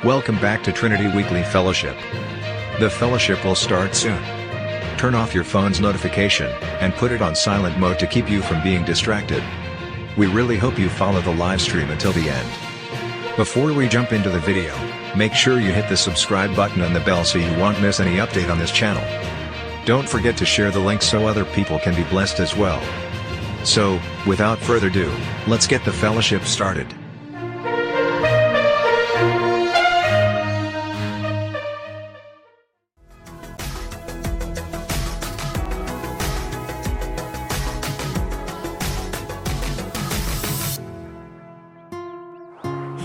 Welcome back to Trinity Weekly Fellowship. The fellowship will start soon. Turn off your phone's notification, and put it on silent mode to keep you from being distracted. We really hope you follow the live stream until the end. Before we jump into the video, make sure you hit the subscribe button and the bell so you won't miss any update on this channel. Don't forget to share the link so other people can be blessed as well. So, without further ado, let's get the fellowship started.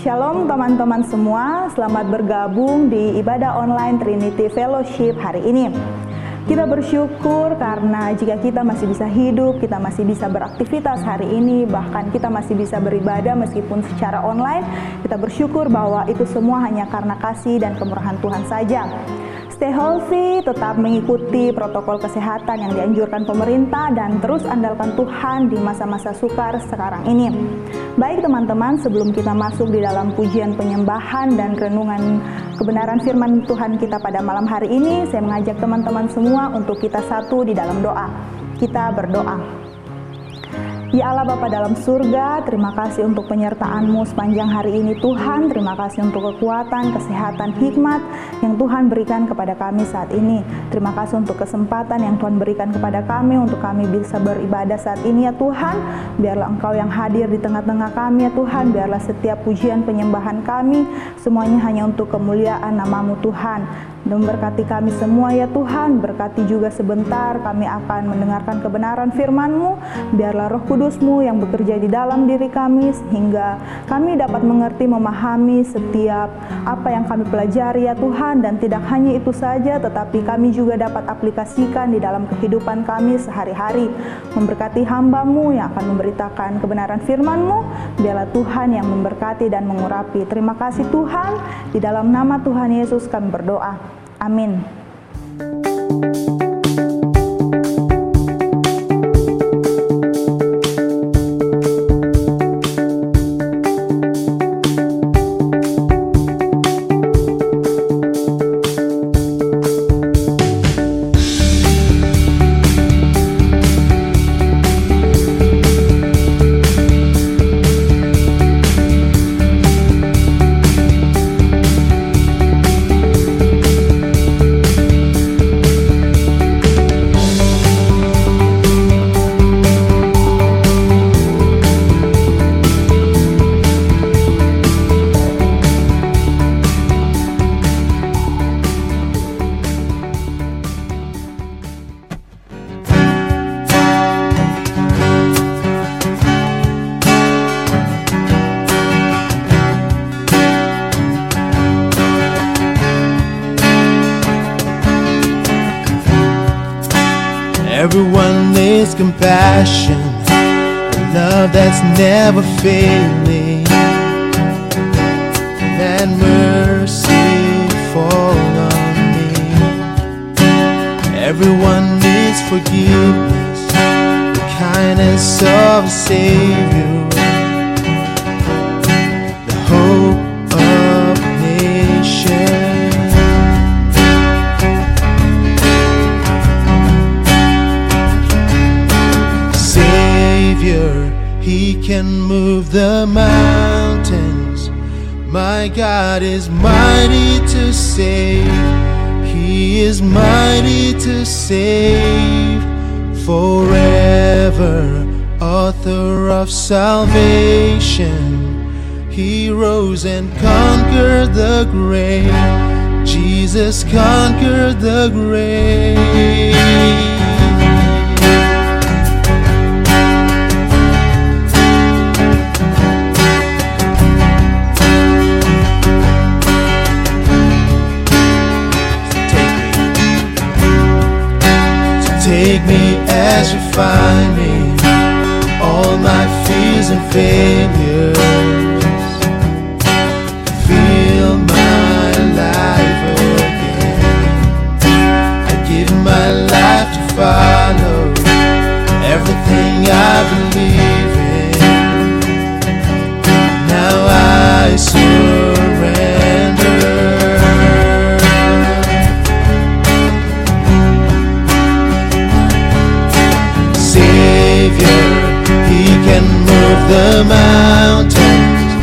Shalom teman-teman semua, selamat bergabung di ibadah online Trinity Fellowship hari ini. Kita bersyukur karena jika kita masih bisa hidup, kita masih bisa beraktivitas hari ini, bahkan kita masih bisa beribadah meskipun secara online. Kita bersyukur bahwa itu semua hanya karena kasih dan kemurahan Tuhan saja. Stay healthy, tetap mengikuti protokol kesehatan yang dianjurkan pemerintah dan terus andalkan Tuhan di masa-masa sukar sekarang ini. Baik teman-teman, sebelum kita masuk di dalam pujian penyembahan dan renungan kebenaran firman Tuhan kita pada malam hari ini, saya mengajak teman-teman semua untuk kita satu di dalam doa. Kita berdoa. Ya Allah Bapa dalam surga, terima kasih untuk penyertaan-Mu sepanjang hari ini Tuhan. Terima kasih untuk kekuatan, kesehatan, hikmat yang Tuhan berikan kepada kami saat ini. Terima kasih untuk kesempatan yang Tuhan berikan kepada kami untuk kami bisa beribadah saat ini ya Tuhan. Biarlah Engkau yang hadir di tengah-tengah kami ya Tuhan. Biarlah setiap pujian penyembahan kami semuanya hanya untuk kemuliaan nama-Mu Tuhan. Dan berkati kami semua ya Tuhan, berkati juga sebentar kami akan mendengarkan kebenaran firman-Mu. Biarlah Roh Kudus-Mu yang bekerja di dalam diri kami sehingga kami dapat mengerti, memahami setiap apa yang kami pelajari ya Tuhan. Dan tidak hanya itu saja, tetapi kami juga dapat aplikasikan di dalam kehidupan kami sehari-hari. Memberkati hamba-Mu yang akan memberitakan kebenaran firman-Mu. Biarlah Tuhan yang memberkati dan mengurapi. Terima kasih Tuhan, di dalam nama Tuhan Yesus kami berdoa. Amin. Everyone needs compassion, a love that's never failing, and mercy fall on me. Everyone needs forgiveness, the kindness of a Savior, the hope of a nation. He can move the mountains. My God is mighty to save. He is mighty to save. Forever, author of salvation. He rose and conquered the grave. Jesus conquered the grave. Take me as you find me, all my fears and failures. Fill my life again. I give my life to Father. mountains.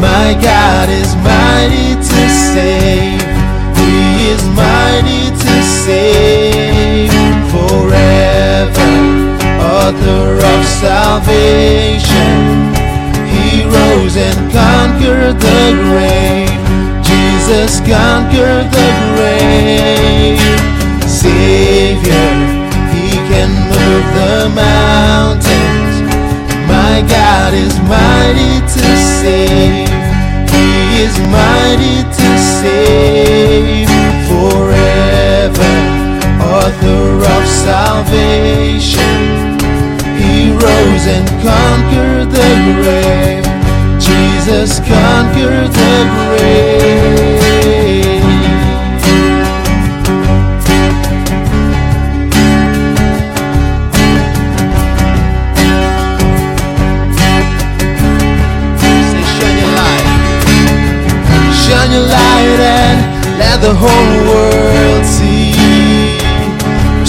My God is mighty to save. He is mighty to save. Forever, author of salvation. He rose and conquered the grave. Jesus conquered the grave. Savior, He can move the mountains. My God is mighty to save. He is mighty to save. Forever, author of salvation. He rose and conquered the grave. Jesus conquered the grave. Say, shine your light and let the whole world see. We're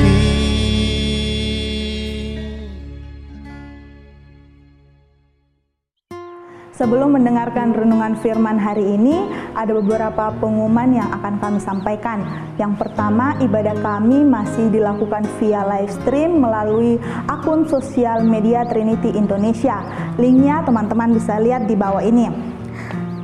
King. Sebelum mendengarkan renungan firman hari ini, ada beberapa pengumuman yang akan kami sampaikan. Yang pertama, ibadah kami masih dilakukan via live stream melalui akun sosial media Trinity Indonesia. Linknya teman-teman bisa lihat di bawah ini.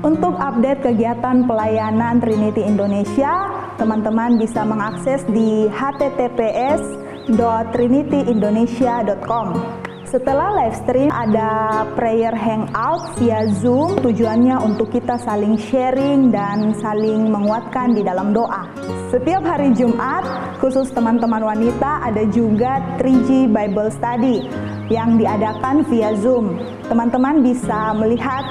Untuk update kegiatan pelayanan Trinity Indonesia, teman-teman bisa mengakses di https.trinityindonesia.com. Setelah live stream ada prayer hangout via Zoom, tujuannya untuk kita saling sharing dan saling menguatkan di dalam doa. Setiap hari Jumat, khusus teman-teman wanita, ada juga 3G Bible Study yang diadakan via Zoom. Teman-teman bisa melihat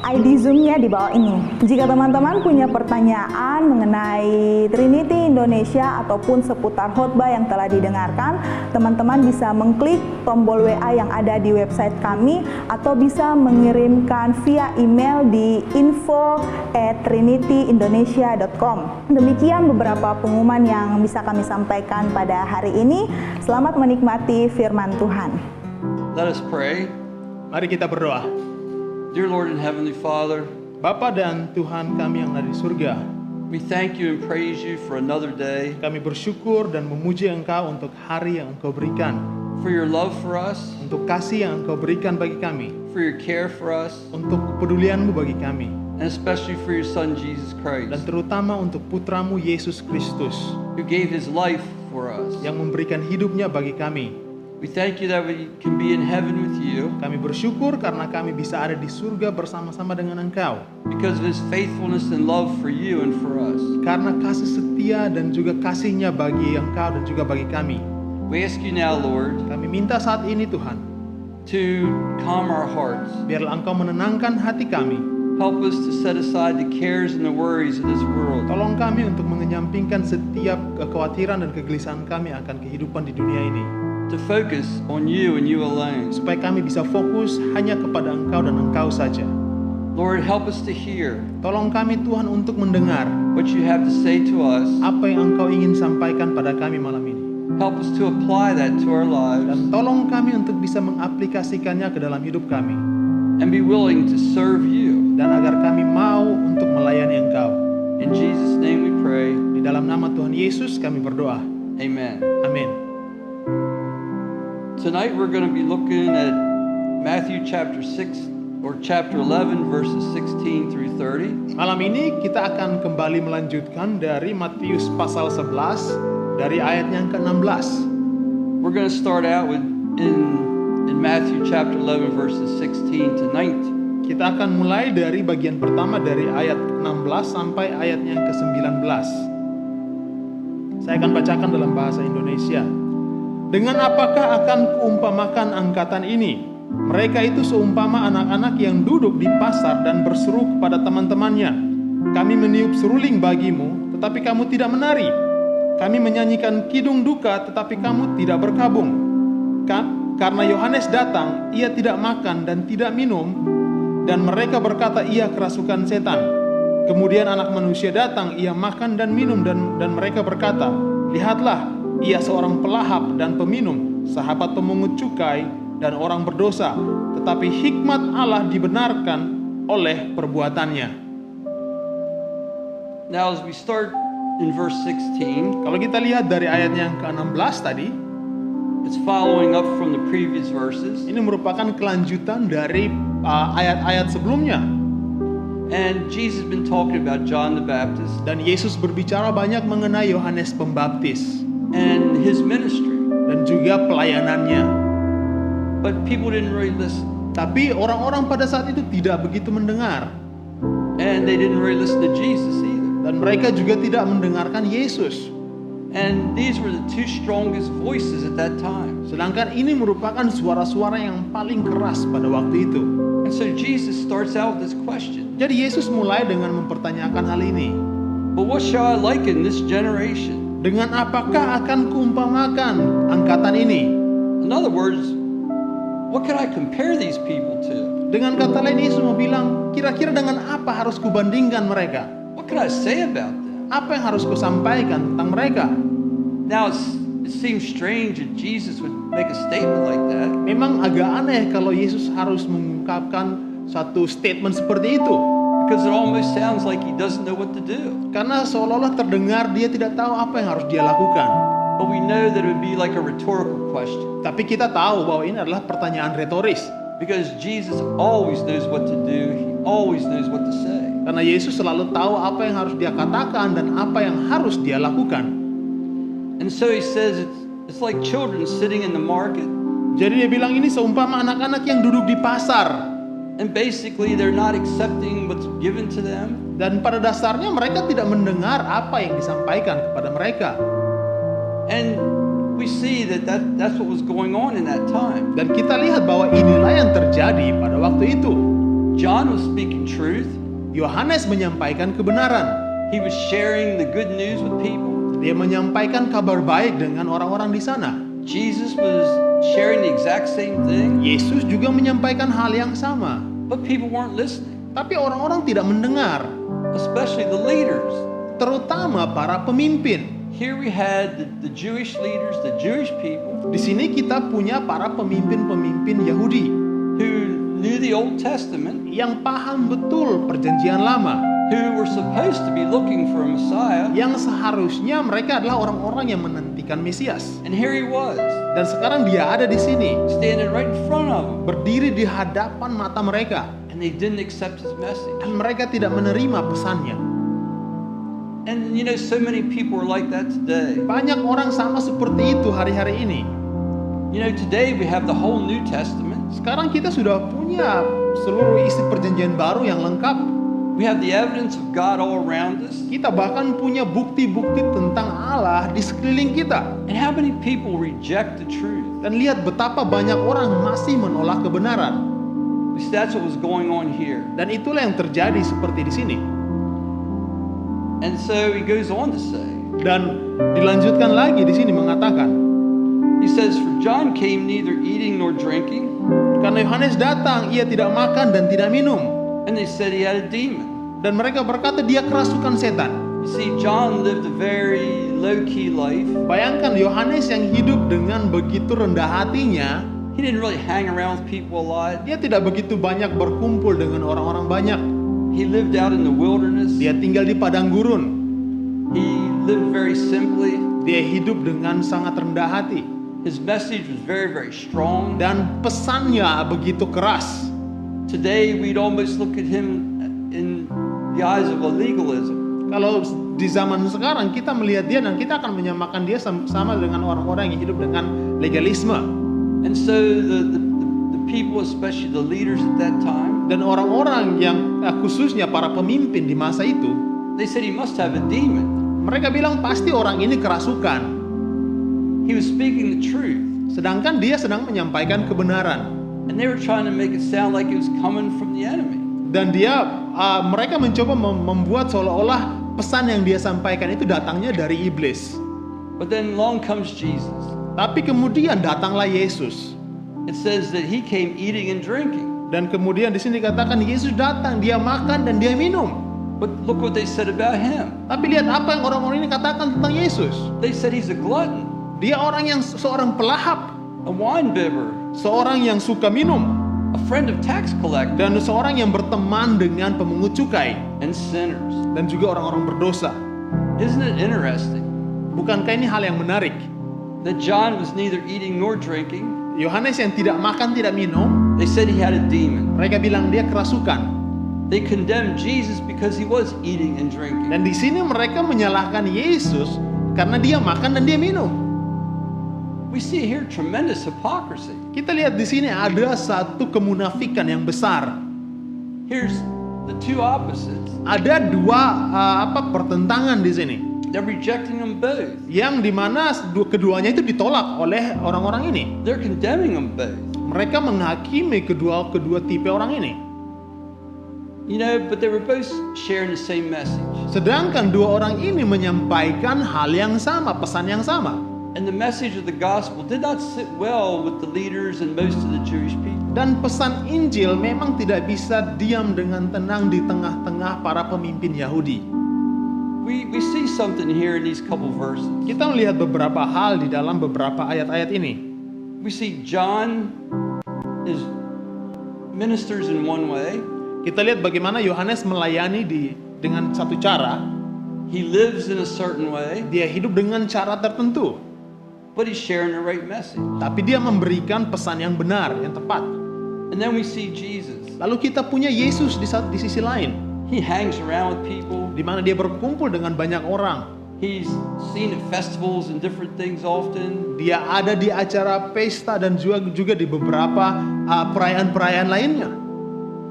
ID Zoom-nya di bawah ini. Jika teman-teman punya pertanyaan mengenai Trinity Indonesia ataupun seputar khotbah yang telah didengarkan, teman-teman bisa mengklik tombol WA yang ada di website kami atau bisa mengirimkan via email di info@trinityindonesia.com. Demikian beberapa pengumuman yang bisa kami sampaikan pada hari ini. Selamat menikmati firman Tuhan. Let us pray. Mari kita berdoa. Dear Lord and Heavenly Father, Bapa dan Tuhan kami yang ada di surga, we thank you and praise you for another day. Kami bersyukur dan memuji Engkau untuk hari yang Engkau berikan. For your love for us, untuk kasih yang Engkau berikan bagi kami. For your care for us, untuk kepedulianmu bagi kami. And especially for your Son Jesus Christ. Dan terutama untuk putramu Yesus Kristus, who gave his life for us. Yang memberikan hidupnya bagi kami. We thank you that we can be in heaven with you. Kami bersyukur karena kami bisa ada di surga bersama-sama dengan Engkau. Because of his faithfulness and love for you and for us. Karena kasih setia dan juga kasihnya bagi Engkau dan juga bagi kami. We ask you now, Lord. Kami minta saat ini, Tuhan, to calm our hearts. Biarlah Engkau menenangkan hati kami. Help us to set aside the cares and the worries of this world. Tolong kami untuk menyampingkan setiap kekhawatiran dan kegelisahan kami akan kehidupan di dunia ini. To focus on you and you alone. Supaya kami bisa fokus hanya kepada Engkau dan Engkau saja. Lord, help us to hear. Tolong kami Tuhan untuk mendengar what you have to say to us. Apa yang Engkau ingin sampaikan pada kami malam ini. Help us to apply that to our lives. Dan tolong kami untuk bisa mengaplikasikannya ke dalam hidup kami. And be willing to serve you. Dan agar kami mau untuk melayani Engkau. In Jesus' name we pray. Di dalam nama Tuhan Yesus kami berdoa. Amen. Amin. Tonight we're going to be looking at Matthew chapter 6 or chapter 11 verses 16 through 30. Malam ini kita akan kembali melanjutkan dari Matius pasal 11 dari ayat yang ke-16. We're going to start out with in in Matthew chapter 11 verses 16 to 19. Kita akan mulai dari bagian pertama dari ayat 16 sampai ayat yang ke-19. Saya akan bacakan dalam bahasa Indonesia. Dengan apakah akan kuumpamakan angkatan ini? Mereka itu seumpama anak-anak yang duduk di pasar dan berseru kepada teman-temannya, "Kami meniup seruling bagimu, tetapi kamu tidak menari. Kami menyanyikan kidung duka, tetapi kamu tidak berkabung. Karena Yohanes datang, ia tidak makan dan tidak minum, dan mereka berkata ia kerasukan setan. Kemudian anak manusia datang, ia makan dan minum, dan mereka berkata, lihatlah, ia seorang pelahap dan peminum, sahabat pemungut cukai, dan orang berdosa, tetapi hikmat Allah dibenarkan oleh perbuatannya." Now as we start in verse 16, kalau kita lihat dari ayat yang ke-16 tadi, it's following up from the previous verses. Ini merupakan kelanjutan dari ayat-ayat sebelumnya. And Jesus been talking about John the Baptist. Dan Yesus berbicara banyak mengenai Yohanes Pembaptis. And his ministry. Dan juga pelayanannya. But people didn't really listen. Tapi orang-orang pada saat itu tidak begitu mendengar. And they didn't really listen to Jesus either. Dan mereka juga tidak mendengarkan Yesus. And these were the two strongest voices at that time. Sedangkan ini merupakan suara-suara yang paling keras pada waktu itu. And so Jesus starts out with this question. Jadi Yesus mulai dengan mempertanyakan hal ini. But what shall I liken this generation? Dengan apakah akan kuumpamakan angkatan ini? In other words, what can I compare these people to? Dengan kata lain, Yesus mau bilang, kira-kira dengan apa harus kubandingkan mereka? What can I say about them? Apa yang harus kusampaikan tentang mereka? Now it seems strange that Jesus would make a statement like that. Memang agak aneh kalau Yesus harus mengungkapkan satu statement seperti itu. Because it almost sounds like he doesn't know what to do. Karena seolah-olah terdengar dia tidak tahu apa yang harus dia lakukan. But we know that it would be like a rhetorical question. Tapi kita tahu bahwa ini adalah pertanyaan retoris. Because Jesus always knows what to do, he always knows what to say. Karena Yesus selalu tahu apa yang harus dia katakan dan apa yang harus dia lakukan. And so he says it's like children sitting in the market. Jadi dia bilang ini seumpama anak-anak yang duduk di pasar. And basically they're not accepting what's given to them. Dan pada dasarnya mereka tidak mendengar apa yang disampaikan kepada mereka. And we see that's what was going on in that time. Dan kita lihat bahwa inilah yang terjadi pada waktu itu. John was speaking truth. Yohanes menyampaikan kebenaran. He was sharing the good news with people. Dia menyampaikan kabar baik dengan orang-orang di sana. Jesus was sharing the exact same thing. Yesus juga menyampaikan hal yang sama. But people weren't listening. Tapi orang-orang tidak mendengar. Especially the leaders. Terutama para pemimpin. Here we had the Jewish leaders, the Jewish people. Di sini kita punya para pemimpin-pemimpin Yahudi who knew the Old Testament, yang paham betul Perjanjian Lama, who were supposed to be looking for a Messiah, yang seharusnya mereka adalah orang-orang yang menantikan Mesias. And here he was. Dan sekarang dia ada di sini, standing right in front of them, berdiri di hadapan mata mereka. And they didn't accept his message. Dan mereka tidak menerima pesannya. And you know, so many people are like that today. Banyak orang sama seperti itu hari-hari ini. You know, today we have the whole New Testament. Sekarang kita sudah punya seluruh isi Perjanjian Baru yang lengkap. We have the evidence of God all around us. Kita bahkan punya bukti-bukti tentang Allah di sekeliling kita. And how many people reject the truth? Dan lihat betapa banyak orang masih menolak kebenaran. That's what was going on here. Dan itulah yang terjadi seperti di sini. And so he goes on to say. Dan dilanjutkan lagi di sini mengatakan. He says, for John came neither eating nor drinking. Karena Yohanes datang, ia tidak makan dan tidak minum. And they said he had a demon. Dan mereka berkata dia kerasukan setan. You see, John lived a very low-key life. Bayangkan Yohanes yang hidup dengan begitu rendah hatinya. He didn't really hang around with people a lot. Dia tidak begitu banyak berkumpul dengan orang-orang banyak. He lived out in the wilderness. Dia tinggal di padang gurun. He lived very simply. Dia hidup dengan sangat rendah hati. His message was very, very strong. Dan pesannya begitu keras. Today we'd almost look at him in the eyes of a legalism. Kalau di zaman sekarang kita melihat dia dan kita akan menyamakan dia sama dengan orang-orang yang hidup dengan legalisme. And so the people, especially the leaders at that time, dan orang-orang yang khususnya para pemimpin di masa itu, they said he must have a demon. Mereka bilang pasti orang ini kerasukan. He was speaking the truth. Sedangkan dia sedang menyampaikan kebenaran. And they were trying to make it sound like it was coming from the enemy. Dan dia mereka mencoba membuat seolah-olah pesan yang dia sampaikan itu datangnya dari iblis. But then along comes Jesus. Tapi kemudian datanglah Yesus. It says that he came eating and drinking. Dan kemudian di sini dikatakan Yesus datang, dia makan dan dia minum. But look what they said about him. Tapi lihat apa yang orang-orang ini katakan tentang Yesus. They said he's a glutton. Dia orang yang seorang pelahap, a wine bibber, seorang yang suka minum, a friend of tax collectors, dan seorang yang berteman dengan pemungut cukai, and sinners, dan juga orang-orang berdosa. Isn't it interesting? Bukankah ini hal yang menarik? That John was neither eating nor drinking. Yohanes yang tidak makan tidak minum. They said he had a demon. Mereka bilang dia kerasukan. They condemned Jesus because he was eating and drinking. Dan di sini mereka menyalahkan Yesus karena dia makan dan dia minum. We see here tremendous hypocrisy. Kita lihat di sini ada satu kemunafikan yang besar. Here's the two opposites. Ada dua pertentangan di sini. They're rejecting them both. Yang dimana keduanya itu ditolak oleh orang-orang ini. They're condemning them both. Mereka menghakimi kedua tipe orang ini. You know, but they were both sharing the same message. Sedangkan dua orang ini menyampaikan hal yang sama, pesan yang sama. And the message of the gospel did not sit well with the leaders and most of the Jewish people. Dan pesan Injil memang tidak bisa diam dengan tenang di tengah-tengah para pemimpin Yahudi. We see something here in these couple verses. Kita melihat beberapa hal di dalam beberapa ayat-ayat ini. We see John is ministers in one way. Kita lihat bagaimana Yohanes melayani dengan satu cara. He lives in a certain way. Dia hidup dengan cara tertentu. But he's sharing the right message. Tapi dia memberikan pesan yang benar, yang tepat. And then we see Jesus. Lalu kita punya Yesus di sisi lain. He hangs around with people. Di mana dia berkumpul dengan banyak orang. He's seen at festivals and different things often. Dia ada di acara pesta dan juga di beberapa perayaan-perayaan lainnya.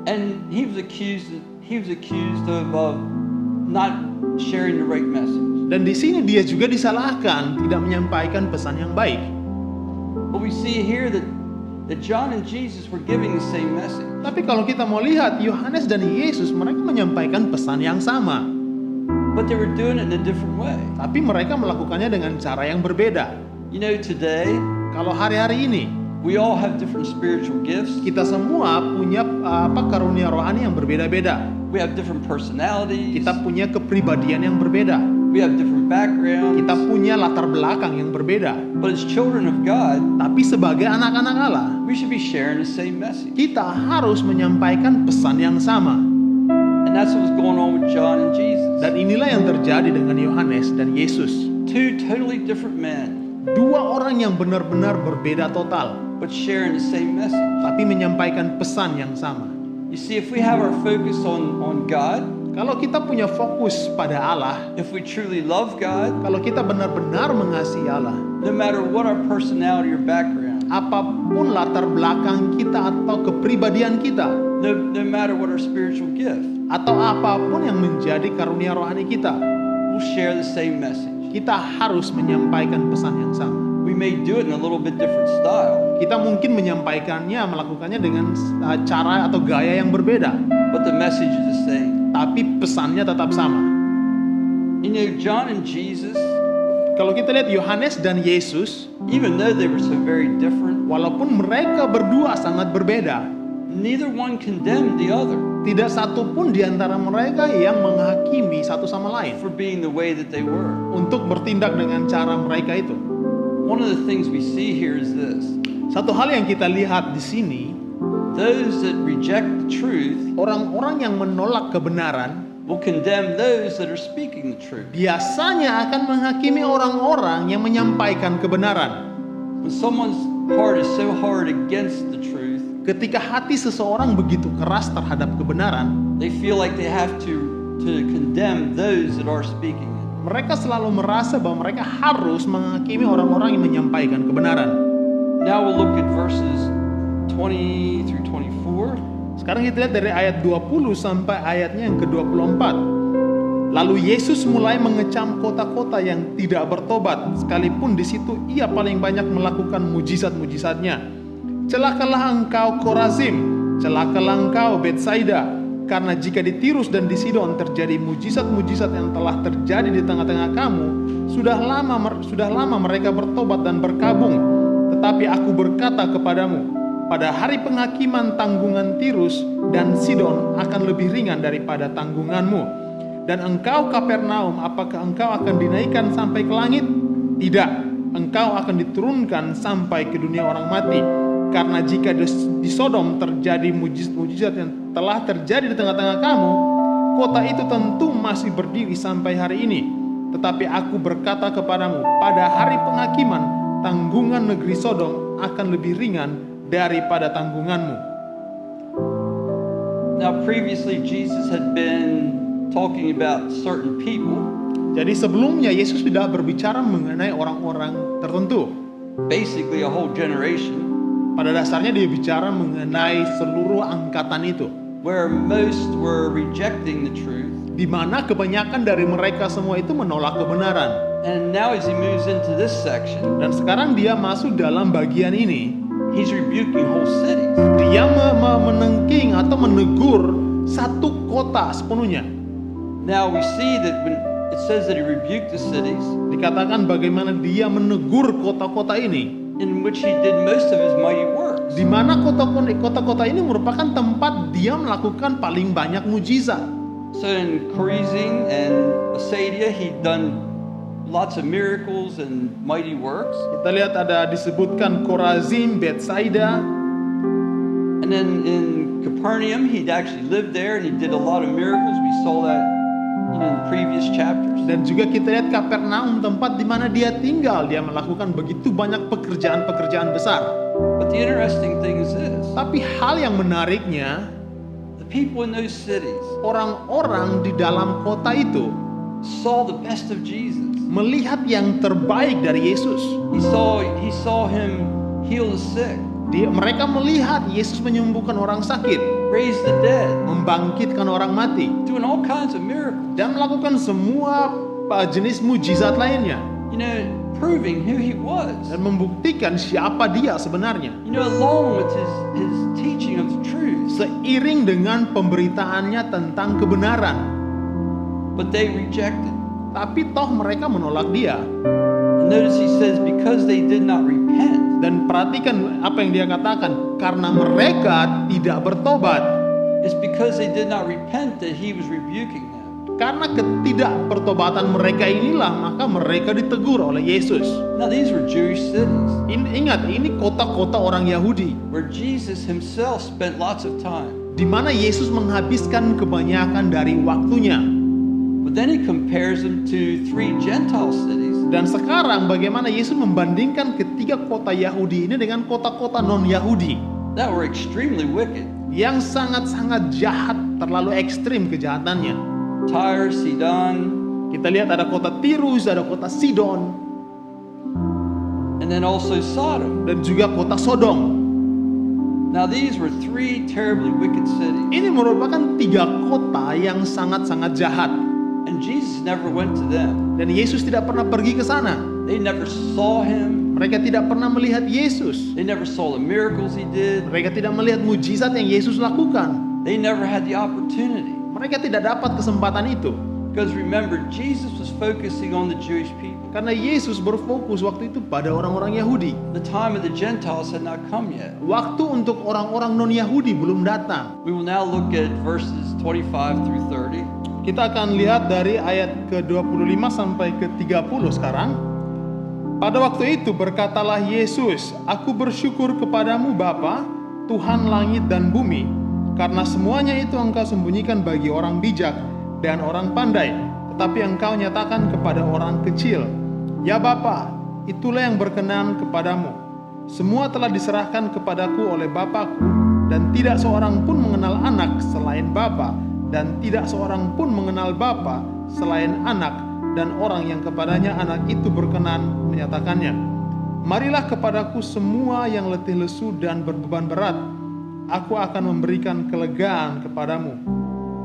And he was accused of not sharing the right message. Dan di sini dia juga disalahkan tidak menyampaikan pesan yang baik. But we see here that John and Jesus were giving the same message. Tapi kalau kita mau lihat Yohanes dan Yesus, mereka menyampaikan pesan yang sama. But they were doing it in a different way. Tapi mereka melakukannya dengan cara yang berbeda. You know, today, kalau hari-hari ini, we all have different spiritual gifts. Kita semua punya karunia rohani yang berbeda-beda. We have different personalities. Kita punya kepribadian yang berbeda. We have different backgrounds. Kita punya latar belakang yang berbeda. But as children of God, tapi sebagai anak-anak Allah, we should be sharing the same message. Kita harus menyampaikan pesan yang sama. And that's what was going on with John and Jesus. Dan inilah yang terjadi dengan Yohanes dan Yesus. Two totally different men. Dua orang yang benar-benar berbeda total. But sharing the same message. Tapi menyampaikan pesan yang sama. You see, if we have our focus on God, kalau kita punya fokus pada Allah, if we truly love God, kalau kita benar-benar mengasihi Allah, no matter what our personality or background, apapun latar belakang kita atau kepribadian kita, no matter what our spiritual gift, atau apapun yang menjadi karunia rohani kita, we'll share the same message. Kita harus menyampaikan pesan yang sama. We may do it in a little bit different style. Kita mungkin melakukannya dengan cara atau gaya yang berbeda. But the message is the same. Tapi pesannya tetap sama. You know, John and Jesus. Kalau kita lihat Yohanes dan Yesus, even though they were so very different, walaupun mereka berdua sangat berbeda, neither one condemned the other. Tidak satu pun di antara mereka yang menghakimi satu sama lain for being the way that they were. Untuk bertindak dengan cara mereka itu. One of the things we see here is this. Satu hal yang kita lihat di sini, those that reject the truth, orang-orang yang menolak kebenaran, will condemn those that are speaking the truth. Biasanya akan menghakimi orang-orang yang menyampaikan kebenaran. When someone's heart is so hard against the truth, ketika hati seseorang begitu keras terhadap kebenaran, they feel like they have to condemn those that are speaking it. Mereka selalu merasa bahwa mereka harus menghakimi orang-orang yang menyampaikan kebenaran. Now we'll look at verses 20 through 24. Sekarang kita lihat dari ayat 20 sampai ayatnya yang ke-24. Lalu Yesus mulai mengecam kota-kota yang tidak bertobat, sekalipun di situ ia paling banyak melakukan mujizat-mujizatnya. Celakalah engkau Korazim, celakalah engkau Betsaida, karena jika di Tirus dan di Sidon terjadi mujizat-mujizat yang telah terjadi di tengah-tengah kamu, sudah lama mereka bertobat dan berkabung. Tetapi aku berkata kepadamu, pada hari penghakiman tanggungan Tirus dan Sidon akan lebih ringan daripada tanggunganmu. Dan engkau Kapernaum, apakah engkau akan dinaikkan sampai ke langit? Tidak, engkau akan diturunkan sampai ke dunia orang mati. Karena jika di Sodom terjadi mujizat-mujizat yang telah terjadi di tengah-tengah kamu, kota itu tentu masih berdiri sampai hari ini. Tetapi aku berkata kepadamu, pada hari penghakiman, tanggungan negeri Sodom akan lebih ringan daripada tanggunganmu. Now previously Jesus had been talking about certain people. Jadi sebelumnya Yesus sudah berbicara mengenai orang-orang tertentu. Basically a whole generation. Pada dasarnya dia bicara mengenai seluruh angkatan itu. Where most were rejecting the truth. Di mana kebanyakan dari mereka semua itu menolak kebenaran. And now as he moves into this section. Dan sekarang dia masuk dalam bagian ini. He's rebuking whole cities. Dia menengking atau menegur satu kota sepenuhnya. Now we see that when it says that he rebuked the cities. Dikatakan bagaimana dia menegur kota-kota ini. In which he did most of his mighty works. Di mana kota-kota ini merupakan tempat dia melakukan paling banyak mujizat. So in Chorazin and Bethsaida he done lots of miracles and mighty works. Kita lihat ada disebutkan Korazim, Bethsaida. And then in Capernaum he actually lived there and he did a lot of miracles. We saw that in previous chapters. Dan juga kita lihat Kapernaum, tempat di mana dia tinggal, dia melakukan begitu banyak pekerjaan-pekerjaan besar. But the interesting thing is this. Tapi hal yang menariknya, the people in those cities, orang-orang di dalam kota itu, saw the best of Jesus. Melihat yang terbaik dari Yesus. He saw him heal the sick. Mereka melihat Yesus menyembuhkan orang sakit, raise the dead, membangkitkan orang mati, doing all kinds of miracles, dan melakukan semua jenis mujizat lainnya. You know, proving who he was, dan membuktikan siapa dia sebenarnya. You know, along with his teaching of the truth, seiring dengan pemberitaannya tentang kebenaran. But they rejected. Tapi toh mereka menolak dia. And notice he says because they did not repent. Dan perhatikan apa yang dia katakan, karena mereka tidak bertobat. It's because they did not repent that he was rebuking them. Karena ketidakpertobatan mereka inilah maka mereka ditegur oleh Yesus. Now these were Jewish cities. Ingat, ini kota-kota orang Yahudi. Where Jesus himself spent lots of time. Di mana Yesus menghabiskan kebanyakan dari waktunya. But then he compares them to three Gentile cities. Dan sekarang bagaimana Yesus membandingkan ketiga kota Yahudi ini dengan kota-kota non-Yahudi that were extremely wicked, yang sangat-sangat jahat, terlalu ekstrim kejahatannya. Tyre, Sidon. Kita lihat ada kota Tirus, ada kota Sidon. And then also Sodom. Dan juga kota Sodom. Now these were three terribly wicked cities. Ini merupakan tiga kota yang sangat-sangat jahat. And Jesus never went to them. Dan Yesus tidak pernah pergi ke sana. They never saw him. Mereka tidak pernah melihat Yesus. They never saw the miracles he did. Mereka tidak melihat mujizat yang Yesus lakukan. They never had the opportunity. Mereka tidak dapat kesempatan itu. Because remember, Jesus was focusing on the Jewish people. Karena Yesus berfokus waktu itu pada orang-orang Yahudi. The time of the Gentiles had not come yet. Waktu untuk orang-orang non-Yahudi belum datang. We will now look at verses 25 through 30. Kita akan lihat dari ayat ke-25 sampai ke-30 sekarang. Pada waktu itu berkatalah Yesus, aku bersyukur kepadamu Bapa, Tuhan langit dan bumi, karena semuanya itu engkau sembunyikan bagi orang bijak dan orang pandai, tetapi engkau nyatakan kepada orang kecil. Ya Bapa, itulah yang berkenan kepadamu. Semua telah diserahkan kepadaku oleh Bapa-Ku, dan tidak seorang pun mengenal anak selain Bapa, dan tidak seorang pun mengenal Bapa selain anak dan orang yang kepadanya anak itu berkenan menyatakannya. Marilah kepadaku semua yang letih lesu dan berbeban berat, aku akan memberikan kelegaan kepadamu.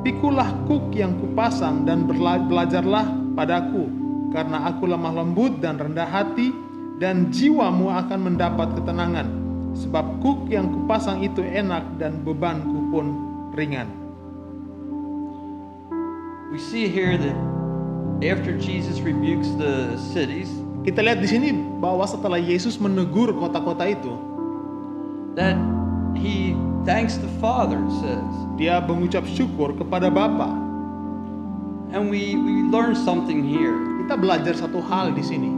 Pikulah kuk yang kupasang dan belajarlah padaku, karena aku lemah lembut dan rendah hati, dan jiwamu akan mendapat ketenangan. Sebab kuk yang kupasang itu enak dan bebanku pun ringan. We see here that after Jesus rebukes the cities, kita lihat di sini bahwa setelah Yesus menegur kota-kota itu, that he thanks the Father, says. Dia mengucap syukur kepada Bapa. And we learn something here. Kita belajar satu hal di sini.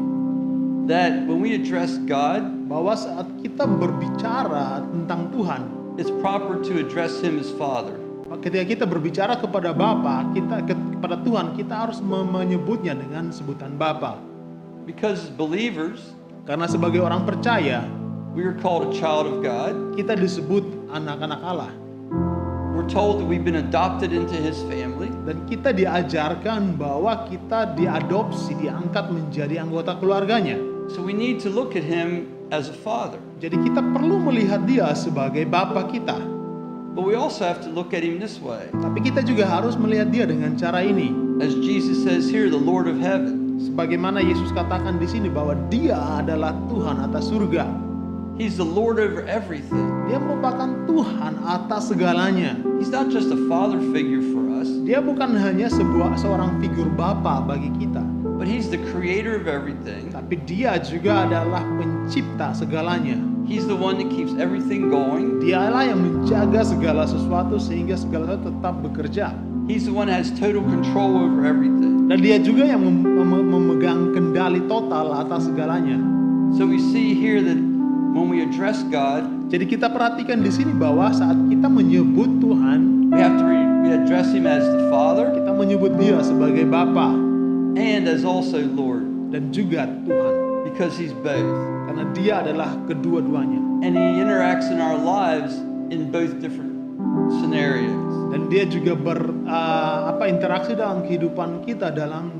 That when we address God, bahwa saat kita berbicara tentang Tuhan, it's proper to address him as Father. Ketika kita berbicara kepada Bapa, kita kepada Tuhan, kita harus menyebutnya dengan sebutan Bapa. Because as believers, karena sebagai orang percaya, we are called a child of God. Kita disebut anak-anak Allah. We're told that we've been adopted into his family. Dan kita diajarkan bahwa kita diadopsi, diangkat menjadi anggota keluarganya. So we need to look at him as a father. Jadi kita perlu melihat dia sebagai bapa kita. But we also have to look at him this way. Tapi kita juga harus melihat dia dengan cara ini. As Jesus says here, the Lord of heaven. Sebagaimana Yesus katakan di sini bahwa dia adalah Tuhan atas surga. He's the Lord over everything. Dia merupakan Tuhan atas segalanya. He's not just a father figure for us. Dia bukan hanya seorang figur bapa bagi kita. But he's the creator of everything. Tapi dia juga adalah pencipta segalanya. He's the one that keeps everything going. Dialah yang menjaga segala sesuatu sehingga segala sesuatu tetap bekerja. He's the one that has total control over everything. Dan dia juga yang memegang kendali total atas segalanya. So we see here that when we address God, jadi kita perhatikan di sini bahwa saat kita menyebut Tuhan, we address him as the Father. Kita menyebut dia sebagai Bapa, and as also Lord. Dan juga Tuhan. Because he's both. Karena dia adalah kedua-duanya. And he interacts in our lives in both different scenarios. Dan dia juga berinteraksi dalam kehidupan kita dalam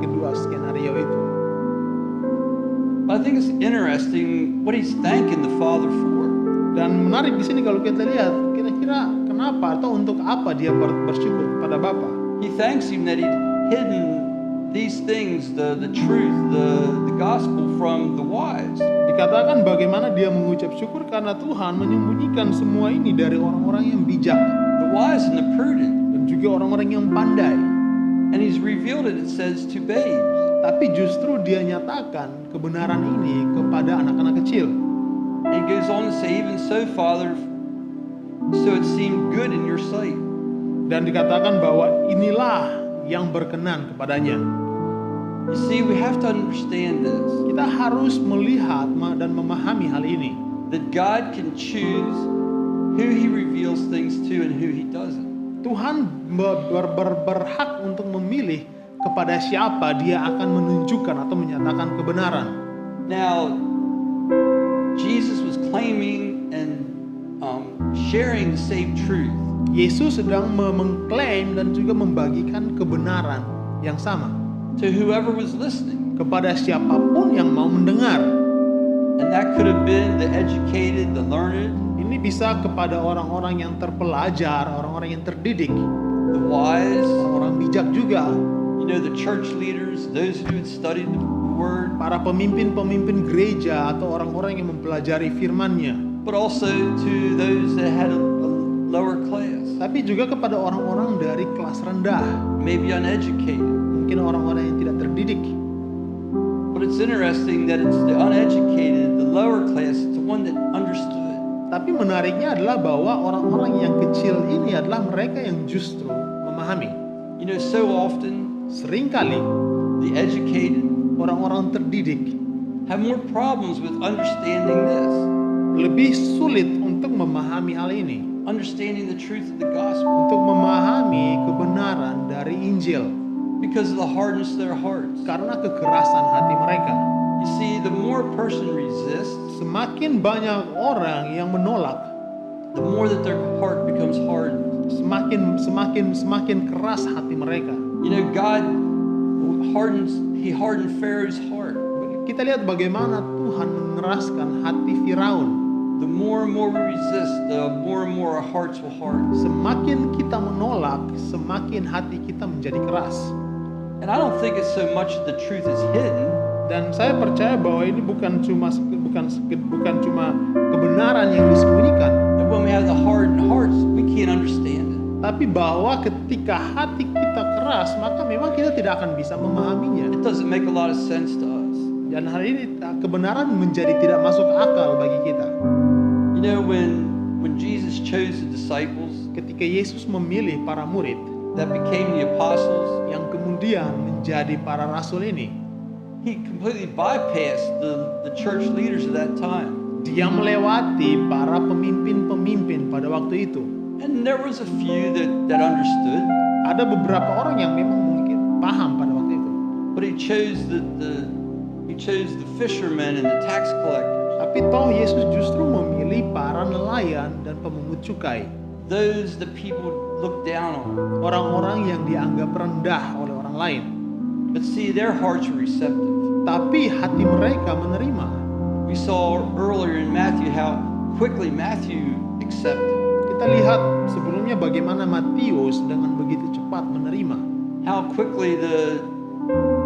kedua skenario itu. I think it's interesting what he's thanking the Father for. Dan menarik di sini kalau kita lihat kira-kira kenapa atau untuk apa dia bersyukur kepada Bapa. He thanks him that he'd hidden these things, the truth, the gospel from the wise. Dikatakan bagaimana dia mengucap syukur karena Tuhan menyembunyikan semua ini dari orang-orang yang bijak. The wise and the prudent. Dan juga orang-orang yang pandai. And he's revealed it says to babes. Tapi justru dia nyatakan kebenaran ini kepada anak-anak kecil. He goes on to say, even so, Father, so it seemed good in your sight. Dan dikatakan bahwa inilah yang berkenan kepadanya. You see, we have to understand this. Kita harus melihat dan memahami hal ini. That God can choose who He reveals things to and who He doesn't. Tuhan berhak untuk memilih kepada siapa dia akan menunjukkan atau menyatakan kebenaran. Now, Jesus was claiming and sharing the same truth. Yesus sedang mengklaim dan juga membagikan kebenaran yang sama. To whoever was listening. Kepada siapapun yang mau mendengar. And that could have been the educated, the learned. Ini bisa kepada orang-orang yang terpelajar, orang-orang yang terdidik. The wise, orang bijak juga. You know, the church leaders, those who had studied the word, para pemimpin-pemimpin gereja atau orang-orang yang mempelajari firman-Nya, but also to those that had a lower class. Tapi juga kepada orang-orang dari kelas rendah, maybe uneducated, mungkin orang-orang yang tidak terdidik. But it's interesting that it's the uneducated, the lower class, the one that understood. Tapi menariknya adalah bahwa orang-orang yang kecil ini adalah mereka yang justru memahami. You know, so often seringkali the educated, orang-orang terdidik, have more problems with understanding this. Lebih sulit untuk memahami hal ini. Understanding the truth of the gospel. Untuk memahami kebenaran dari Injil. Because of the hardness of their hearts. Karena kekerasan hati mereka. You see, the more a person resists, semakin banyak orang yang menolak, the more that their heart becomes hardened. Semakin keras hati mereka. You know, God hardened Pharaoh's heart. Kita lihat bagaimana Tuhan mengeraskan hati Firaun. The more and more we resist, the more and more our hearts will harden. Semakin kita menolak, semakin hati kita menjadi keras. And I don't think it's so much that the truth is hidden. Dan saya percaya bahwa ini bukan cuma kebenaran yang disembunyikan. But when we have the hardened hearts, we can't understand it. Tapi bahwa ketika hati kita keras, maka memang kita tidak akan bisa memahaminya. It doesn't make a lot of sense to us. Dan hari ini kebenaran menjadi tidak masuk akal bagi kita. You know, when Jesus chose the disciples, ketika Yesus memilih para murid, that became the apostles, yang kemudian menjadi para rasul ini, he completely bypassed the church leaders of that time. Dia melewati para pemimpin-pemimpin pada waktu itu. And there was a few that understood. Ada beberapa orang yang memang mungkin paham pada waktu itu. But he chose the fishermen and the tax collectors. Tapi toh Yesus justru memilih para nelayan dan pemungut cukai. Those the people look down on. Orang-orang yang dianggap rendah oleh orang lain. But see, their hearts were receptive. Tapi hati mereka menerima. We saw earlier in Matthew how quickly Matthew accepted. Kita lihat sebelumnya bagaimana Matius dengan begitu cepat menerima. How quickly the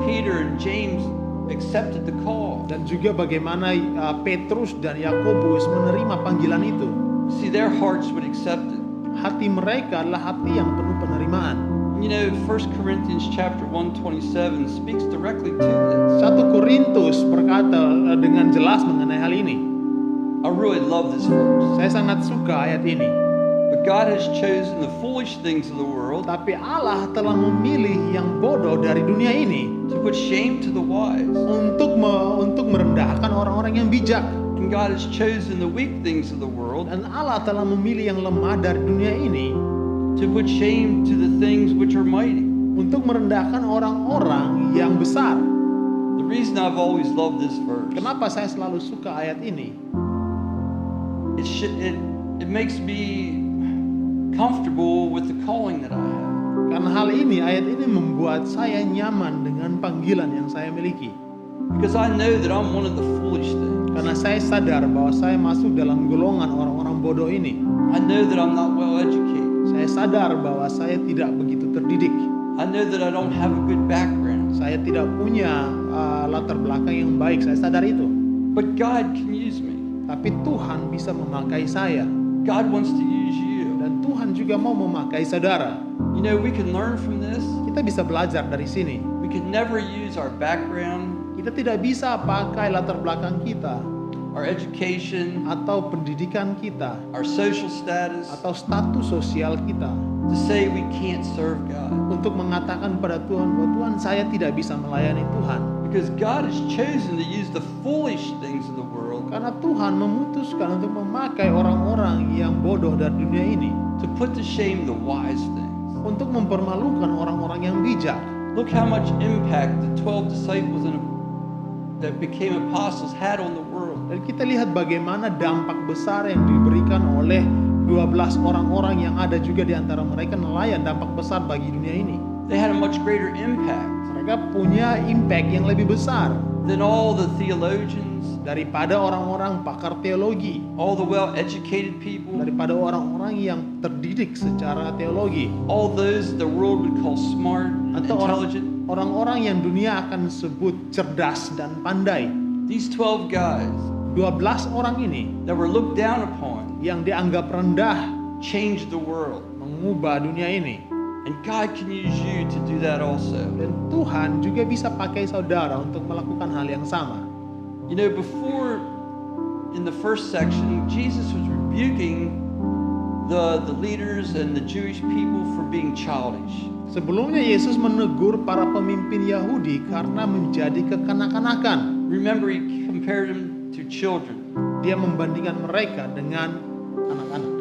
Peter and James accepted the call. Dan juga bagaimana Petrus dan Yakobus menerima panggilan itu. See, their hearts would accept it. Hati mereka adalah hati yang penuh penerimaan. You know, 1 Corinthians chapter 1:27 speaks directly to this. 1 Korintus berkata dengan jelas mengenai hal ini. I really love this verse. Saya sangat suka ayat ini. But God has chosen the foolish things of the world. Tapi Allah telah memilih yang bodoh dari dunia ini. To put shame to the wise. Untuk merendahkan orang-orang yang bijak. And God has chosen the weak things of the world. Dan Allah telah memilih yang lemah dari dunia ini. To put shame to the things which are mighty. Untuk merendahkan orang-orang yang besar. The reason I've always loved this verse. Kenapa saya selalu suka ayat ini? It makes me comfortable with the calling that I have. Karena hal ini, ayat ini membuat saya nyaman dengan panggilan yang saya miliki. Because I know that I'm one of the foolish things. Karena saya sadar bahwa saya masuk dalam golongan orang-orang bodoh ini. I know that I'm not well educated. Saya sadar bahwa saya tidak begitu terdidik. I know that I don't have a good background. Saya tidak punya latar belakang yang baik. Saya sadar itu. But God can use me. Tapi Tuhan bisa memakai saya. God wants to use you. Dan Tuhan juga mau memakai saudara. You know, we can learn from this. Kita bisa belajar dari sini. We can never use our background. Kita tidak bisa pakai latar belakang kita, our education, atau pendidikan kita, our social status, atau status sosial kita, to say we can't serve God. Untuk mengatakan kepada Tuhan, bahwa Tuhan, saya tidak bisa melayani Tuhan. Because God has chosen to use the foolish things of the world. Karena Tuhan memutuskan untuk memakai orang-orang yang bodoh dari dunia ini. To put to shame the wise things. Untuk mempermalukan orang-orang yang bijak. Look how much impact the 12 disciples that became apostles had on the world. Dan kita lihat bagaimana dampak besar yang diberikan oleh 12 orang-orang yang ada juga di antara mereka nelayan, dampak besar bagi dunia ini. They had a much greater impact. Mereka punya impact yang lebih besar than all the theologians, daripada orang-orang pakar teologi, all the well-educated people, daripada orang-orang yang terdidik secara teologi, all those the world would call smart, intelligent, orang-orang yang dunia akan sebut cerdas dan pandai. These 12 guys, 12 orang ini, that were looked down upon, yang dianggap rendah, changed the world, mengubah dunia ini. And God can use you to do that also. Dan Tuhan juga bisa pakai saudara untuk melakukan hal yang sama. You know, before in the first section, Jesus was rebuking the leaders and the Jewish people for being childish. Sebelumnya Yesus menegur para pemimpin Yahudi karena menjadi kekanak-kanakan. Remember, he compared them to children. Dia membandingkan mereka dengan anak-anak.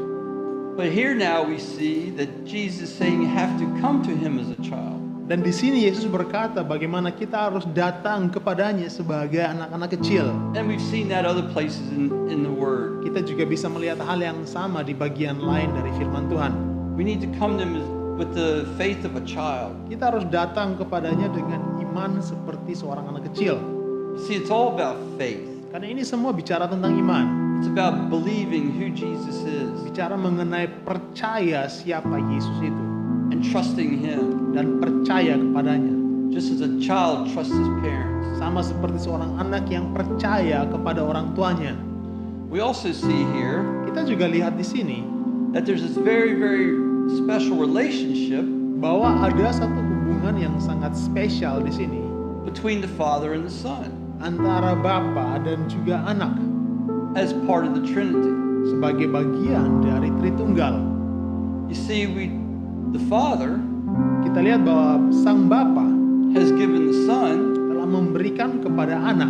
But here now we see that Jesus saying you have to come to him as a child. Dan di sini Yesus berkata bagaimana kita harus datang kepadanya sebagai anak-anak kecil. And we've seen that other places in the word. Kita juga bisa melihat hal yang sama di bagian lain dari firman Tuhan. We need to come to him with the faith of a child. Kita harus datang kepadanya dengan iman seperti seorang anak kecil. See, it's all about faith. Karena ini semua bicara tentang iman. It's about believing who Jesus is. Bicara mengenai percaya siapa Yesus itu. And trusting Him. Dan percaya kepadanya. Just as a child trusts his parents. Sama seperti seorang anak yang percaya kepada orang tuanya. We also see here. Kita juga lihat di sini. That there's this very, very special relationship. Bahwa ada satu hubungan yang sangat spesial di sini. Between the Father and the Son. Antara Bapa dan juga Anak, as part of the Trinity, sebagai bagian dari Tritunggal. You see, the Father, kita lihat bahwa Sang Bapa has given the Son, telah memberikan kepada Anak,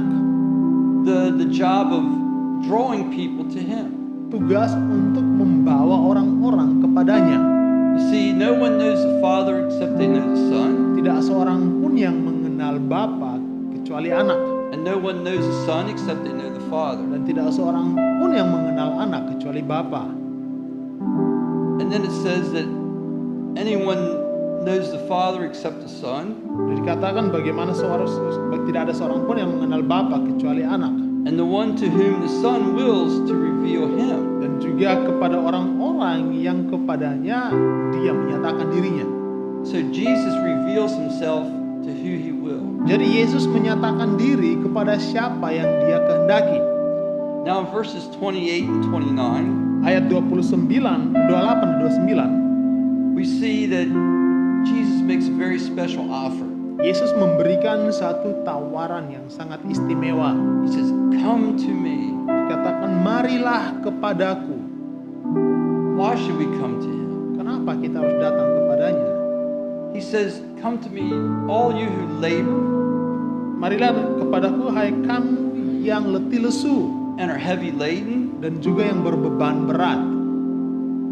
the job of drawing people to Him, tugas untuk membawa orang-orang kepadanya. You see, no one knows the Father except they know the Son. Tidak seorang pun yang mengenal Bapa kecuali Anak. And no one knows the Son except they know the Father. Dan tidak seorang pun yang mengenal Anak kecuali Bapa. And then it says that anyone knows the Father except the Son. Dikatakan bagaimana tidak ada seorang pun yang mengenal Bapa kecuali Anak. And the one to whom the Son wills to reveal Him. Dan juga kepada orang-orang yang kepadanya Dia menyatakan dirinya. So Jesus reveals Himself to who He will. Jadi Yesus menyatakan diri kepada siapa yang Dia kehendaki. Now in verses 28 and 29, ayat 29, 28 dan 29, we see that Jesus makes a very special offer. Yesus memberikan satu tawaran yang sangat istimewa. He says, "Come to me." Dikatakan, "Marilah kepadaku." Why should we come to Him? Kenapa kita harus datang kepadanya? He says, "Come to me, all you who labor." Marilah kepadaku, hai kamu yang letih lesu, and are heavy laden, dan juga yang berbeban berat.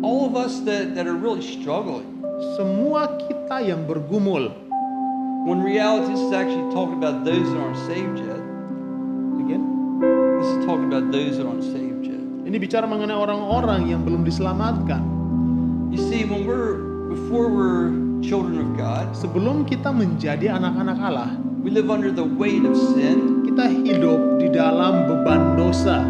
All of us that are really struggling. Semua kita yang bergumul. When reality is actually talking about those that aren't saved yet. Again, this is talking about those that aren't saved yet. Ini bicara mengenai orang-orang yang belum diselamatkan. You see, before we're children of God, sebelum kita menjadi anak-anak Allah, we live under the weight of sin. Kita hidup di dalam beban dosa.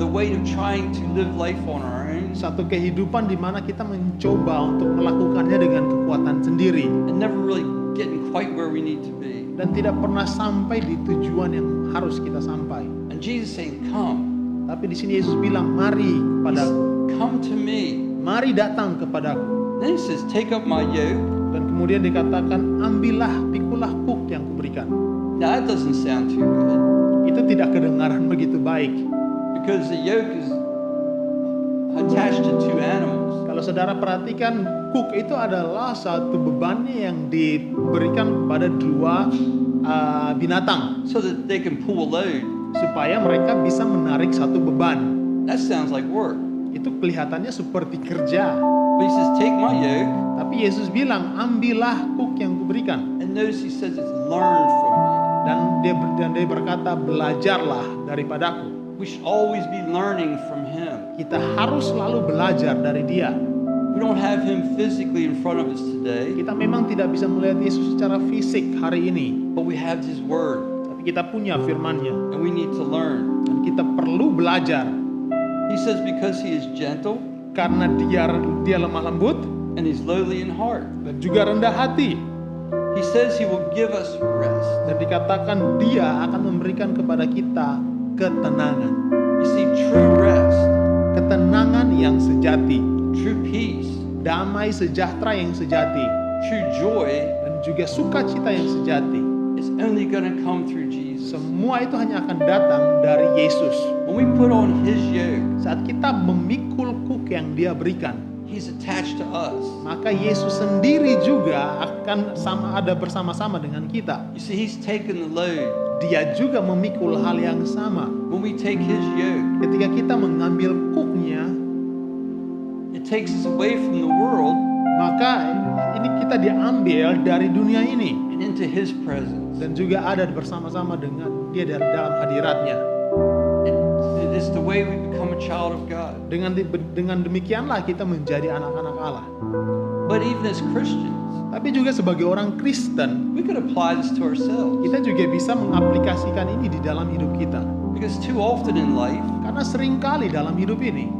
The weight of trying to live life on our own. Satu kehidupan di mana kita mencoba untuk melakukannya dengan kekuatan sendiri. And never really getting quite where we need to be. Dan tidak pernah sampai di tujuan yang harus kita sampai. And Jesus saying, "Come." Tapi di sini Yesus bilang, "Mari kepadaku." Come to me. Mari datang kepadaku. Then it says, "Take up my yoke." Dan kemudian dikatakan, "Ambillah, pikulah kuk yang kuberikan." Now that doesn't sound too good. Itu tidak kedengaran begitu baik. Because the yoke is attached to two animals. Kalau saudara perhatikan, kuk itu adalah satu beban yang diberikan kepada dua binatang. So that they can pull a load. Supaya mereka bisa menarik satu beban. That sounds like work. Itu kelihatannya seperti kerja. But he says, "Take my yoke." Tapi Yesus bilang, "Ambillah kuk yang kuberikan." And notice he says, "It's learn from me." Dan dia berkata, "Belajarlah daripadaku." We should always be learning from Him. Kita harus selalu belajar dari Dia. We don't have Him physically in front of us today. Kita memang tidak bisa melihat Yesus secara fisik hari ini. But we have His Word. Tapi kita punya firman-Nya. And we need to learn. Dan kita perlu belajar. He says, "Because He is gentle." Karena dia lemah lembut, and He's lowly in heart, dan juga rendah hati. He says He will give us rest. Dan dikatakan Dia akan memberikan kepada kita ketenangan. You see, true rest, ketenangan yang sejati. True peace, damai sejahtera yang sejati. True joy, dan juga sukacita yang sejati. It's only gonna come through Jesus. Semua itu hanya akan datang dari Yesus. When we put on His yoke, saat kita memikul kuk yang Dia berikan, He's attached to us. Maka Yesus sendiri juga akan bersama-sama dengan kita. You see, He's taken the load. Dia juga memikul hal yang sama. When we take His yoke, ketika kita mengambil kuknya, it takes us away from the world. Maka ini kita diambil dari dunia ini. And into His presence. Dan juga ada bersama-sama dengan Dia dalam hadiratnya. It's the way we become a child of God. Dengan demikianlah kita menjadi anak-anak Allah. But even as Christians, Tapi juga sebagai orang Kristen, we could apply this to ourselves. Kita juga bisa mengaplikasikan ini di dalam hidup kita. Because too often in life, karena seringkali dalam hidup ini,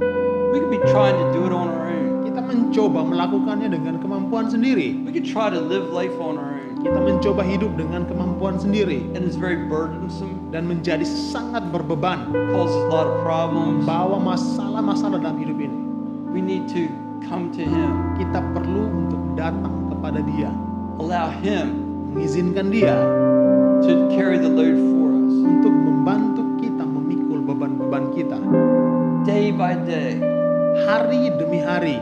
we could be trying to do it on our own. Kita mencoba melakukannya dengan kemampuan sendiri. We could try to live life on our own. Kita mencoba hidup dengan kemampuan sendiri. And it's very burdensome. Dan menjadi sangat berbeban. Causes a lot of problems. Membawa masalah-masalah dalam hidup ini. We need to come to Him. Kita perlu untuk datang pada Dia. Allow Him, mengizinkan Dia to carry the load for us, untuk membantu kita memikul beban-beban kita. Day by day, hari demi hari,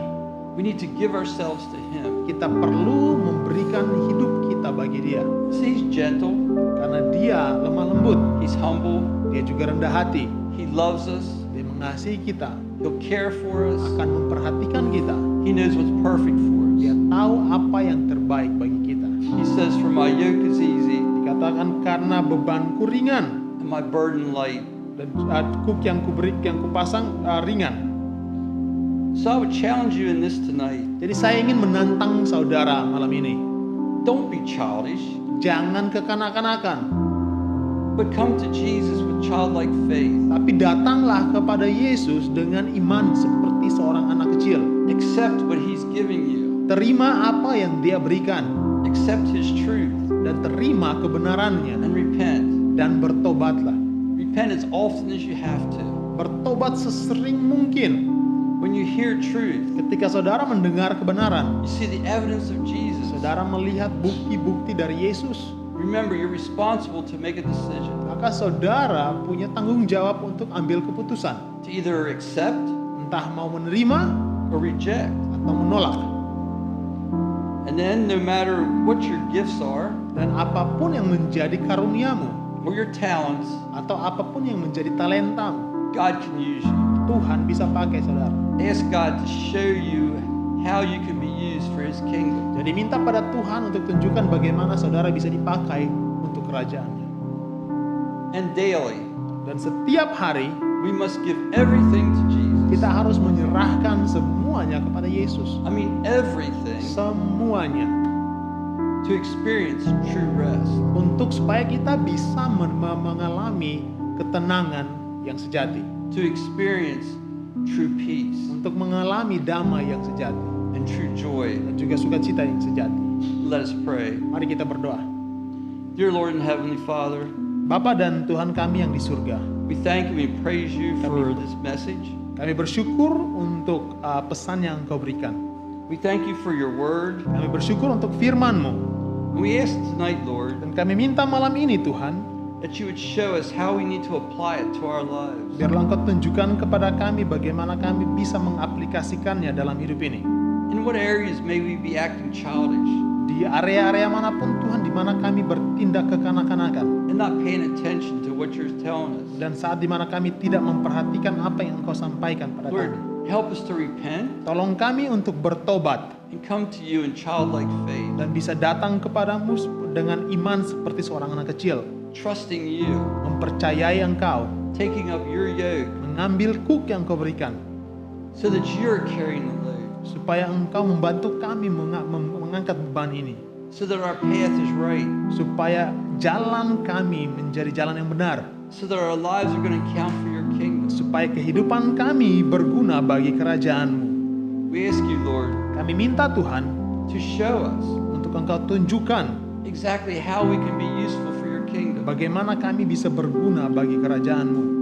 we need to give ourselves to Him. Kita perlu memberikan hidup kita bagi Dia. He's gentle, karena Dia lemah lembut. He's humble, Dia juga rendah hati. He loves us, Dia mengasihi kita. He'll care for us, akan memperhatikan kita. He knows what's perfect for us. Dia tahu apa yang terbaik bagi kita. He says, "For my yoke is easy." Dikatakan karena bebanku ringan. And my burden light. Dan kuk yang kupasang ringan. So I would challenge you in this tonight. Jadi saya ingin menantang saudara malam ini. Don't be childish. Jangan kekanak-kanakan. But come to Jesus with childlike faith. Tapi datanglah kepada Yesus dengan iman seperti seorang anak kecil. Accept what He's giving you. Terima apa yang Dia berikan. Accept His truth. Dan terima kebenarannya. And repent. Dan bertobatlah. Repent as often as you have to. Bertobat sesering mungkin. When you hear truth, ketika saudara mendengar kebenaran, you see the evidence of Jesus. Saudara melihat bukti-bukti dari Yesus. Remember, you're responsible to make a decision. Maka saudara punya tanggung jawab untuk ambil keputusan. To either accept, entah mau menerima, or reject, atau menolak. And then no matter what your gifts are, dan apapun yang menjadi karuniamu, or your talents, atau apapun yang menjadi talentamu, God can use you. Tuhan bisa pakai saudara. Ask God to show you how you can be used for His kingdom. Jadi minta pada Tuhan untuk tunjukkan bagaimana saudara bisa dipakai untuk kerajaan-Nya. And daily, dan setiap hari, we must give everything to Jesus. Kita harus menyerahkan semuanya kepada Yesus. I mean everything. Semuanya. To experience true rest. Untuk supaya kita bisa mengalami ketenangan yang sejati. To experience true peace. Untuk mengalami damai yang sejati. And true joy. Dan juga sukacita yang sejati. Let us pray. Mari kita berdoa. Dear Lord and Heavenly Father, Bapa dan Tuhan kami yang di surga, we thank you and praise you for this message. Kami bersyukur untuk pesan yang Engkau berikan. We thank you for your word. Kami bersyukur untuk firman-Mu. We ask tonight, Lord, dan kami minta malam ini, Tuhan, that you would show us how we need to apply it to our lives. Biarlah Engkau tunjukkan kepada kami bagaimana kami bisa mengaplikasikannya dalam hidup ini. In what areas may we be acting childish? Di area-area manapun, Tuhan, di mana kami bertindak kekanak-kanakan. And not paying attention to what you're telling us. Dan saat dimana kami tidak memperhatikan apa yang Engkau sampaikan pada Lord, kami. Help us to repent. Tolong kami untuk bertobat. And come to you in childlike faith. Dan bisa datang kepadamu dengan iman seperti seorang anak kecil. Trusting you. Mempercayai Engkau. Taking up your yoke. Mengambil kuk yang Engkau berikan. So that you're carrying the load. Supaya Engkau membantu kami mengangkat beban ini. So that our path is right. Supaya jalan kami menjadi jalan yang benar. So that our lives are going to count for your kingdom. Supaya kehidupan kami berguna bagi kerajaan-Mu. We ask you, Lord. Kami minta Tuhan, to show us, untuk Engkau tunjukkan, exactly how we can be useful for your kingdom. Bagaimana kami bisa berguna bagi kerajaan-Mu.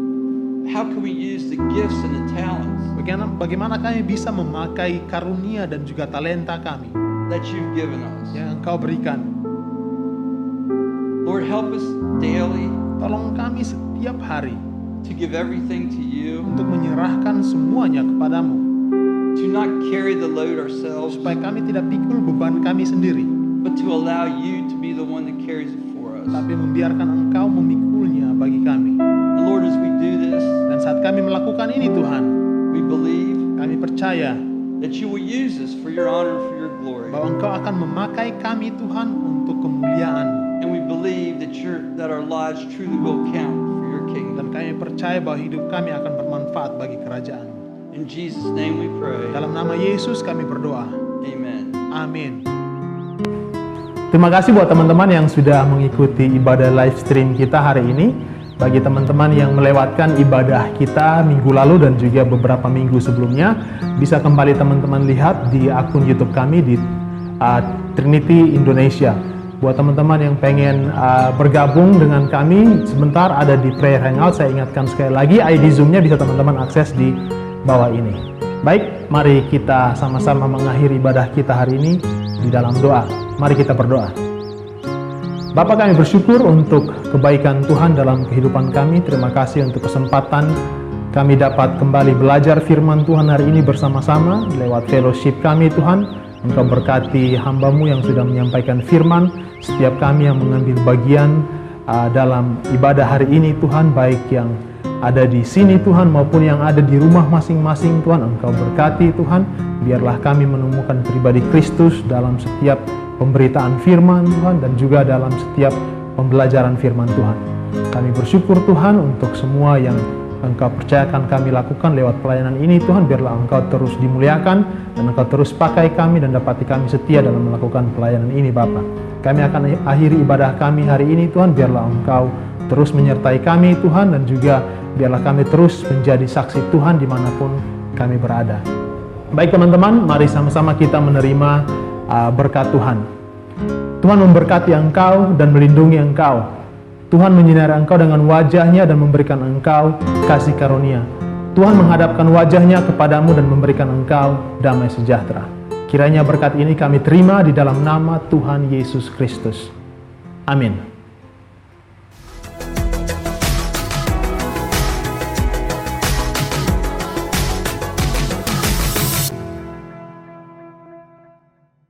How can we use the gifts and the talents? Bagaimana kami bisa memakai karunia dan juga talenta kami, that you've given us, yang Engkau berikan. Lord, help us daily. Tolong kami setiap hari, to give everything to you, untuk menyerahkan semuanya kepadamu. To not carry the load ourselves, supaya kami tidak pikul beban kami sendiri, but to allow you to be the one that carries it for us. Tapi membiarkan Engkau memikulnya bagi kami. And Lord, as we do this, dan saat kami melakukan ini, Tuhan, we believe, kami percaya, that you will use us for your honor and for your glory. Bahwa Engkau akan memakai kami, Tuhan, untuk kemuliaan. And we believe that our lives truly will count for your kingdom. Dan kami percaya bahwa hidup kami akan bermanfaat bagi kerajaan. In Jesus' name we pray. Dalam nama Yesus kami berdoa. Amen. Amin. Terima kasih buat teman-teman yang sudah mengikuti ibadah live stream kita hari ini. Bagi teman-teman yang melewatkan ibadah kita minggu lalu dan juga beberapa minggu sebelumnya, bisa kembali teman-teman lihat di akun YouTube kami di Trinity Indonesia. Buat teman-teman yang pengen bergabung dengan kami, sebentar ada di prayer hangout. Saya ingatkan sekali lagi, ID Zoom-nya bisa teman-teman akses di bawah ini. Baik, mari kita sama-sama mengakhiri ibadah kita hari ini di dalam doa. Mari kita berdoa. Bapa, kami bersyukur untuk kebaikan Tuhan dalam kehidupan kami. Terima kasih untuk kesempatan kami dapat kembali belajar firman Tuhan hari ini bersama-sama lewat fellowship kami. Tuhan, Engkau berkati hamba-Mu yang sudah menyampaikan firman. Setiap kami yang mengambil bagian dalam ibadah hari ini, Tuhan, baik yang ada di sini Tuhan maupun yang ada di rumah masing-masing, Tuhan, Engkau berkati Tuhan. Biarlah kami menemukan pribadi Kristus dalam setiap pemberitaan firman Tuhan dan juga dalam setiap pembelajaran firman Tuhan. Kami bersyukur Tuhan untuk semua yang Engkau percayakan kami lakukan lewat pelayanan ini. Tuhan, biarlah Engkau terus dimuliakan dan Engkau terus pakai kami dan dapati kami setia dalam melakukan pelayanan ini. Bapa, kami akan akhiri ibadah kami hari ini. Tuhan, biarlah Engkau terus menyertai kami Tuhan, dan juga biarlah kami terus menjadi saksi Tuhan dimanapun kami berada. Baik teman-teman, mari sama-sama kita menerima berkat Tuhan. Tuhan memberkati engkau dan melindungi engkau. Tuhan menyinari engkau dengan wajah-Nya dan memberikan engkau kasih karunia. Tuhan menghadapkan wajah-Nya kepadamu dan memberikan engkau damai sejahtera. Kiranya berkat ini kami terima di dalam nama Tuhan Yesus Kristus. Amin.